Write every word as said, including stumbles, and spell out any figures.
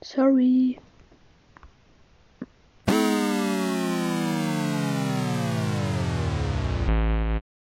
Sorry.